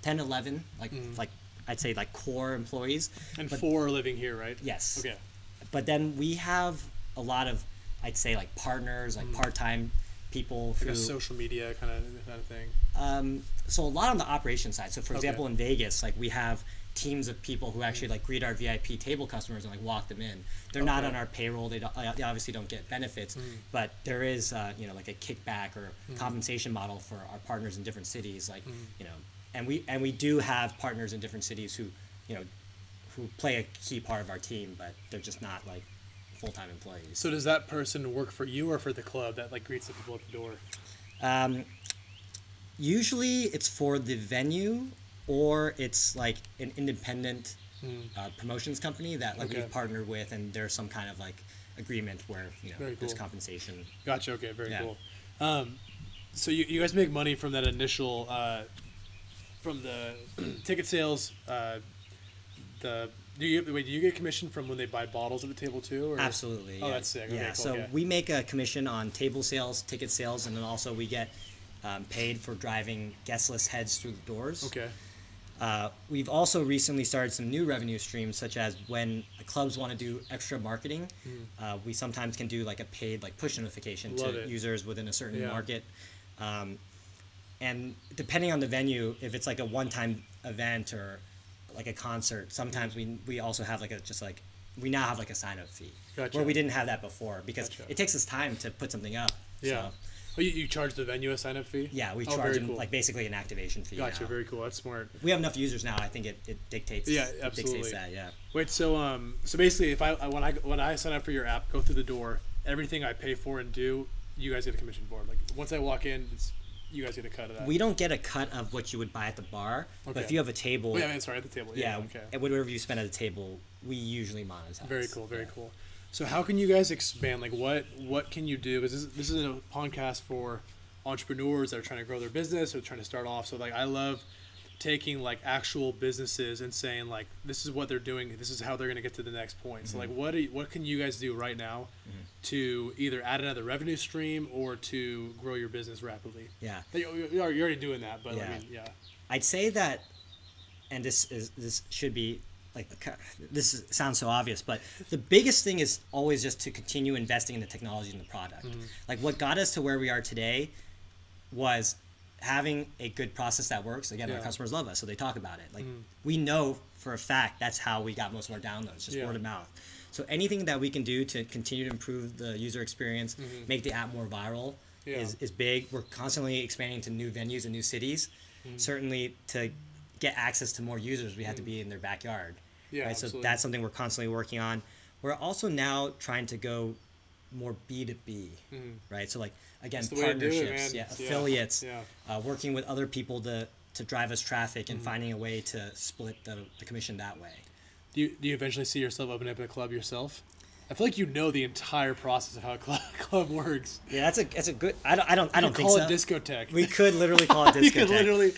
ten, eleven, like, mm-hmm. like I'd say like core employees. And but, four are living here, right? Yes. Okay. But then we have a lot of, I'd say like partners, like mm. part-time people. Like who, a social media kind of kind of thing. Um, so a lot on the operations side. So for example, okay. in Vegas, like we have teams of people who actually like greet our V I P table customers and like walk them in. They're okay. not on our payroll. They, don't, they obviously don't get benefits, mm. but there is uh, you know like a kickback or mm. compensation model for our partners in different cities. Like mm. you know, and we and we do have partners in different cities who you know who play a key part of our team, but they're just not like full-time employees. So does that person work for you or for the club that like greets the people at the door? Um, usually it's for the venue, or it's like an independent mm. uh, promotions company that like okay. we've partnered with, and there's some kind of like agreement where, you know, cool. there's compensation. Gotcha. Okay. Very yeah. cool. Um, so you, you guys make money from that initial, uh, from the ticket sales, uh, the, do you, wait, do you get commission from when they buy bottles at the table too? Or? Absolutely. Oh, yeah. That's sick. Okay, yeah. Cool, so yeah. we make a commission on table sales, ticket sales, and then also we get um, paid for driving guest list heads through the doors. Okay. Uh, we've also recently started some new revenue streams, such as when clubs want to do extra marketing, mm. uh, we sometimes can do like a paid like push notification Love to it. users within a certain yeah. market. Um, and depending on the venue, if it's like a one-time event or like a concert, sometimes we we also have like a just like we now have like a sign-up fee gotcha. where we didn't have that before, because gotcha. it takes us time to put something up. Yeah. So. Oh, you, you charge the venue a sign-up fee? Yeah, we oh, charge them cool. like basically an activation fee. Gotcha, now. Very cool. That's smart. We have enough users now. I think it, it dictates. Yeah, absolutely. Dictates that. Yeah. Wait, so um, so basically, if I when I when I sign up for your app, go through the door, everything I pay for and do, you guys get a commission for. Like once I walk in, it's, you guys get a cut of that. We don't get a cut of what you would buy at the bar, okay. but if you have a table. Wait, I mean, sorry, at the table. Yeah. yeah okay. Whatever you spend at the table, we usually monetize. Very cool. Very yeah. cool. So how can you guys expand? Like what, what can you do? Because this, this is a podcast for entrepreneurs that are trying to grow their business or trying to start off. So like I love taking like actual businesses and saying like, this is what they're doing. This is how they're going to get to the next point. Mm-hmm. So like what, you, what can you guys do right now mm-hmm. to either add another revenue stream or to grow your business rapidly? Yeah. You're already doing that, but yeah. I mean, yeah. I'd say that, and this is, this should be, like this is, sounds so obvious, but the biggest thing is always just to continue investing in the technology and the product. Mm-hmm. Like what got us to where we are today was having a good process that works. Again, yeah. our customers love us, so they talk about it. Like mm-hmm. we know for a fact that's how we got most of our downloads, just yeah. word of mouth. So anything that we can do to continue to improve the user experience, mm-hmm. make the app more viral yeah. is, is big. We're constantly expanding to new venues and new cities. Mm-hmm. Certainly to get access to more users, we have mm-hmm. to be in their backyard. Yeah, right? So that's something we're constantly working on. We're also now trying to go more B two B, mm-hmm. right? So like, again, partnerships, it, yeah, affiliates, yeah. Yeah. Uh, working with other people to, to drive us traffic and mm-hmm. finding a way to split the, the commission that way. Do you, do you eventually see yourself opening up a club yourself? I feel like you know the entire process of how a club, club works. Yeah, that's a that's a good. I don't I don't I don't think so. Call it Discotech. We could literally call it Discotech. You could literally,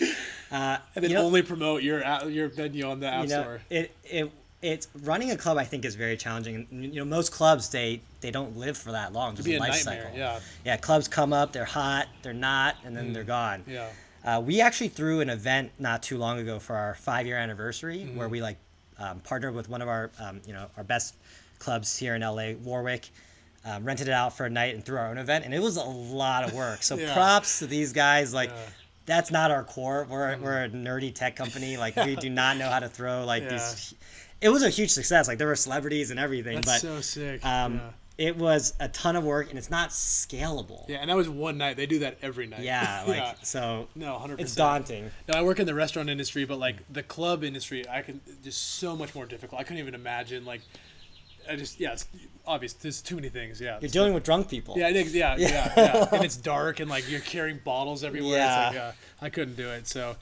uh, and then you know, only promote your your venue on the app you know, store. It it it's running a club. I think is very challenging. You know, most clubs they they don't live for that long. There's a, a life cycle. Yeah. Yeah. Clubs come up, they're hot, they're not, and then mm. they're gone. Yeah. Uh, we actually threw an event not too long ago for our five year anniversary mm-hmm. where we like um, partnered with one of our um, you know our best clubs here in L A, Warwick, um, rented it out for a night and threw our own event, and it was a lot of work. So yeah. props to these guys. Like, yeah. that's not our core. We're mm. we're a nerdy tech company. Like, yeah. we do not know how to throw like yeah. these. It was a huge success. Like, there were celebrities and everything. That's but so sick. Um, yeah. It was a ton of work, and it's not scalable. Yeah, and that was one night. They do that every night. Yeah, like yeah. so. No, one hundred percent. It's daunting. No, I work in the restaurant industry, but like the club industry, I can just so much more difficult. I couldn't even imagine like. I just, yeah, it's obvious. There's too many things, yeah. You're dealing like, with drunk people. Yeah, yeah, yeah, yeah, yeah. And it's dark, and, like, you're carrying bottles everywhere. Yeah. It's like, uh, I couldn't do it. So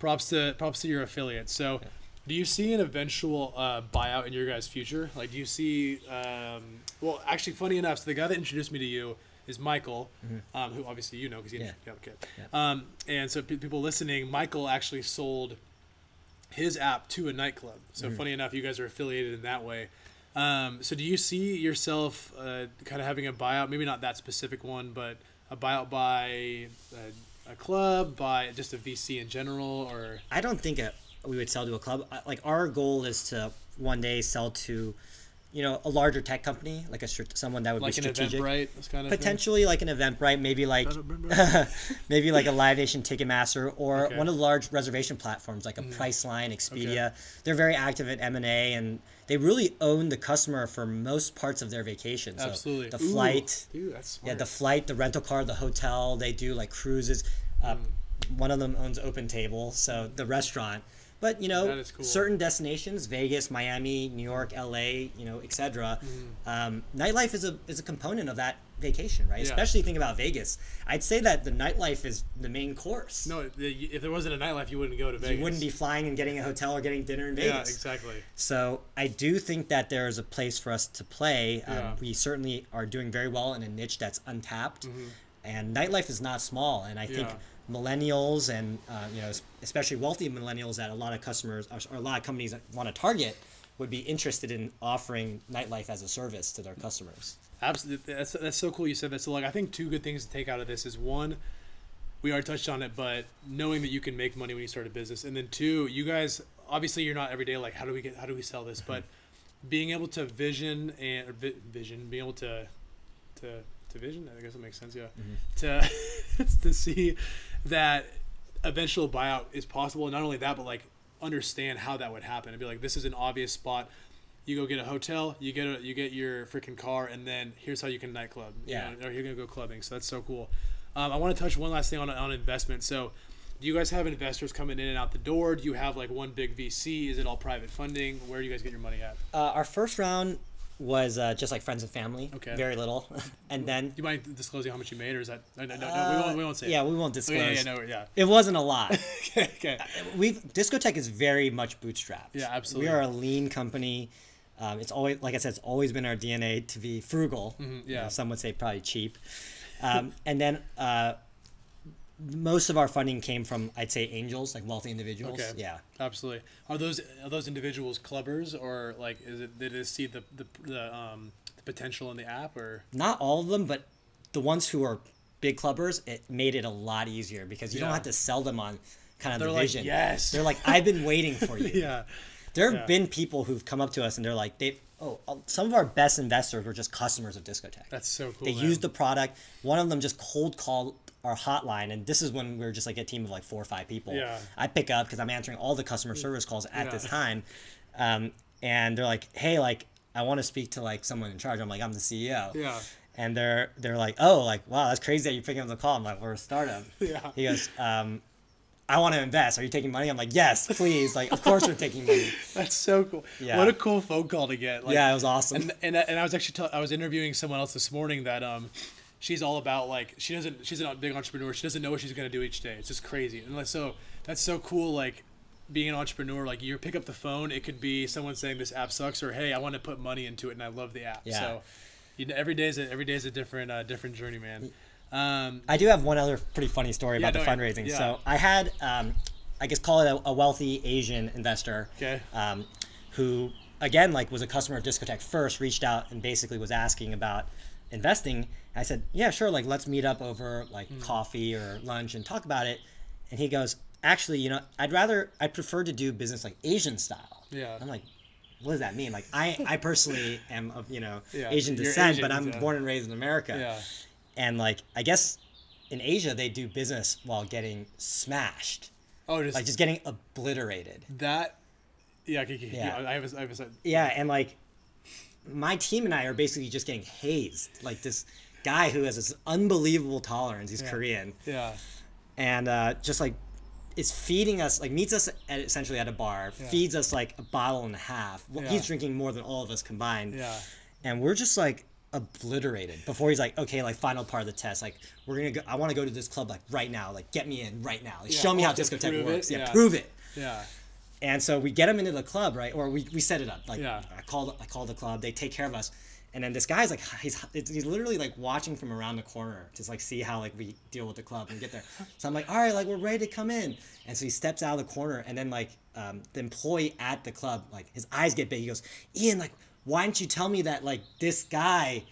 props to props to your affiliate. So do you see an eventual uh, buyout in your guys' future? Like, do you see um, – well, actually, funny enough, so the guy that introduced me to you is Michael, mm-hmm. um, who obviously you know because he yeah. – yeah, okay. Yeah. Um, and so p- people listening, Michael actually sold his app to a nightclub. So mm-hmm. funny enough, you guys are affiliated in that way. Um, so do you see yourself uh, kind of having a buyout, maybe not that specific one, but a buyout by a, a club, by just a V C in general? Or I don't think a, we would sell to a club. Like our goal is to one day sell to, you know, a larger tech company, like a someone that would like be strategic. Like an Eventbrite? This kind of Potentially thing? Like an Eventbrite, maybe like maybe like a Live Nation Ticketmaster or okay. one of the large reservation platforms like a mm. Priceline, Expedia. Okay. They're very active at M and A and they really own the customer for most parts of their vacation. So Absolutely. The flight, Ooh, dude, that's smart. yeah, the flight, the rental car, the hotel. They do like cruises. Mm. Uh, one of them owns Open Table, so the restaurant. But, you know, cool. certain destinations, Vegas, Miami, New York, L A, you know, et cetera, mm-hmm. um, nightlife is a is a component of that vacation, right? Yeah. Especially think about Vegas. I'd say that the nightlife is the main course. No, the, if there wasn't a nightlife, you wouldn't go to Vegas. You wouldn't be flying and getting a hotel or getting dinner in Vegas. Yeah, exactly. So I do think that there is a place for us to play. Yeah. Um, we certainly are doing very well in a niche that's untapped. Mm-hmm. And nightlife is not small. And I yeah. think millennials and, uh, you know, especially wealthy millennials that a lot of customers or, or a lot of companies that want to target would be interested in offering nightlife as a service to their customers. Absolutely. That's, that's so cool you said that. So, like, I think two good things to take out of this is, one, we already touched on it, but knowing that you can make money when you start a business. And then two, you guys, obviously you're not every day like, how do we get, how do we sell this? But being able to vision and vi- vision, being able to, to, to vision, I guess that makes sense. Yeah. Mm-hmm. To, to see that eventual buyout is possible. And not only that, but like, understand how that would happen and be like, this is an obvious spot. You go get a hotel, you get a, you get your freaking car, and then here's how you can nightclub. Yeah. You know, or you're going to go clubbing. So that's so cool. Um, I want to touch one last thing on, on investment. So do you guys have investors coming in and out the door? Do you have like one big V C? Is it all private funding? Where do you guys get your money at? Uh, our first round was uh, just like friends and family. Okay. Very little. And well, then... Do you mind disclosing how much you made, or is that... No, no, no, uh, no we, won't, we won't say Yeah, it. we won't disclose. Okay, yeah, yeah, no, yeah. It wasn't a lot. okay, okay. We've, Discotech is very much bootstrapped. Yeah, absolutely. We are a lean company. Um, it's always, like I said, it's always been our D N A to be frugal. Mm-hmm, yeah. You know, some would say probably cheap. Um, and then uh, most of our funding came from, I'd say, angels, like wealthy individuals. Okay. Yeah. Absolutely. Are those are those individuals clubbers, or like is it they just see the the the, um, the potential in the app, or? Not all of them, but the ones who are big clubbers, it made it a lot easier because you yeah. don't have to sell them on kind of they're the like, vision. Yes. They're like, I've been waiting for you. yeah. There have yeah. been people who've come up to us and they're like, they oh, some of our best investors were just customers of Discotech. That's so cool. They man. used the product. One of them just cold called our hotline. And this is when we were just like a team of like four or five people. Yeah. I pick up because I'm answering all the customer service calls at yeah. this time. Um, and they're like, hey, like, I want to speak to like someone in charge. I'm like, I'm the C E O. Yeah. And they're they're like, oh, like, wow, that's crazy that you're picking up the call. I'm like, we're a startup. yeah. He goes, um, I want to invest. Are you taking money? I'm like, yes, please. Like, of course we're taking money. That's so cool. Yeah. What a cool phone call to get. Like, yeah, it was awesome. And and, and I was actually tell, I was interviewing someone else this morning that um, she's all about like she doesn't she's a big entrepreneur. She doesn't know what she's gonna do each day. It's just crazy. And like, so that's so cool. Like being an entrepreneur, like you pick up the phone, it could be someone saying this app sucks, or hey, I want to put money into it and I love the app. Yeah. So you know, every day is a, every day is a different uh, different journey, man. Um, I do have one other pretty funny story yeah, about no, the fundraising. Yeah. So I had, um, I guess call it a, a wealthy Asian investor okay. um, who, again, like was a customer of Discotech first, reached out and basically was asking about investing. And I said, yeah, sure. Like, let's meet up over like mm. coffee or lunch and talk about it. And he goes, actually, you know, I'd rather, I prefer to do business like Asian style. Yeah. I'm like, what does that mean? Like I, I personally am of, you know, yeah, Asian descent, Asian, but I'm yeah. born and raised in America. Yeah. And like, I guess in Asia, they do business while getting smashed. Oh, just, like just getting obliterated. That, yeah, okay, okay, yeah. yeah I have a, I have a, yeah, and like my team and I are basically just getting hazed. Like this guy who has this unbelievable tolerance, he's yeah. Korean. Yeah. And uh, just like is feeding us, like meets us at, essentially at a bar, yeah. feeds us like a bottle and a half. Well, yeah. He's drinking more than all of us combined. Yeah. And we're just like, obliterated before he's like, okay, like final part of the test, like we're gonna go, I want to go to this club like right now, like get me in right now, like, yeah, show me how Discotech works, yeah, yeah, prove it, yeah. And so we get him into the club, right, or we, we set it up, like yeah. I called I called the club, they take care of us, and then this guy's like he's he's literally like watching from around the corner, just like see how like we deal with the club and get there. So I'm like, all right, like we're ready to come in, and so he steps out of the corner, and then like um, the employee at the club, like his eyes get big, he goes, Ian, like, why didn't you tell me that like this guy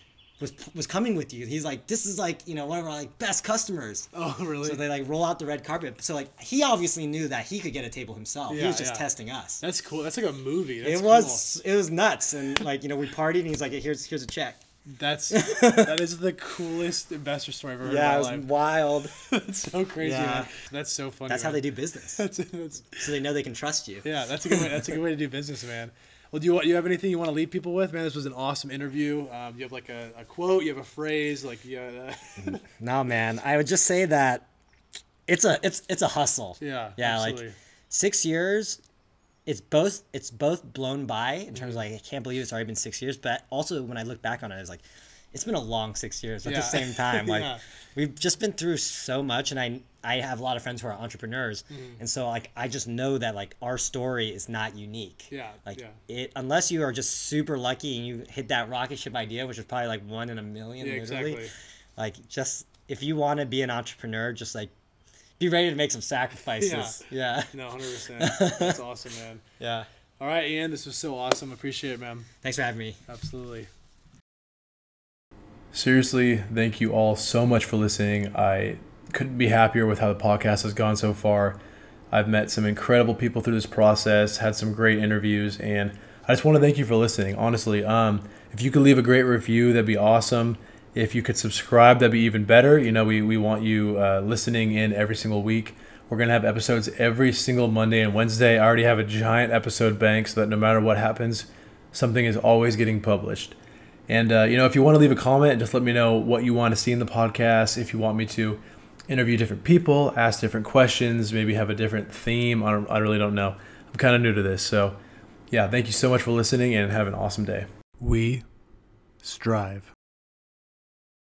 was was coming with you? He's like, this is like, you know, one of our like best customers. Oh, really? So they like roll out the red carpet. So like he obviously knew that he could get a table himself. Yeah, he was just yeah. testing us. That's cool. That's like a movie. That's it was cool. It was nuts. And like, you know, we partied and he's like, here's here's a check. That's that is the coolest investor story I've ever heard. Yeah, in it was life. Wild. That's so crazy. Yeah. Man. That's so funny. That's man. how they do business. that's, that's... So they know they can trust you. Yeah, that's a good way that's a good way to do business, man. Well, do you, do you have anything you want to leave people with? Man, this was an awesome interview. Um, you have like a, a quote, you have a phrase, like yeah. No, man, I would just say that it's a it's it's a hustle. Yeah, yeah, absolutely. Like six years it's both it's both blown by in terms of like, I can't believe it's already been six years. But also when I look back on it, I was like, it's been a long six years at yeah. the same time. Like yeah. we've just been through so much, and I I have a lot of friends who are entrepreneurs. Mm-hmm. And so like, I just know that like our story is not unique. Yeah. Like yeah. it, unless you are just super lucky and you hit that rocket ship idea, which is probably like one in a million, yeah, literally. Exactly. Like just, if you want to be an entrepreneur, just like be ready to make some sacrifices. Yeah. yeah. No, one hundred percent. That's awesome, man. Yeah. All right, Ian, this was so awesome. Appreciate it, man. Thanks for having me. Absolutely. Seriously, thank you all so much for listening. I couldn't be happier with how the podcast has gone so far. I've met some incredible people through this process, had some great interviews, and I just want to thank you for listening, honestly. Um, if you could leave a great review, that'd be awesome. If you could subscribe, that'd be even better. You know, we, we want you uh, listening in every single week. We're going to have episodes every single Monday and Wednesday. I already have a giant episode bank so that no matter what happens, something is always getting published. And, uh, you know, if you want to leave a comment, just let me know what you want to see in the podcast. If you want me to interview different people, ask different questions, maybe have a different theme. I, don't, I really don't know. I'm kind of new to this. So, yeah, thank you so much for listening and have an awesome day. We strive.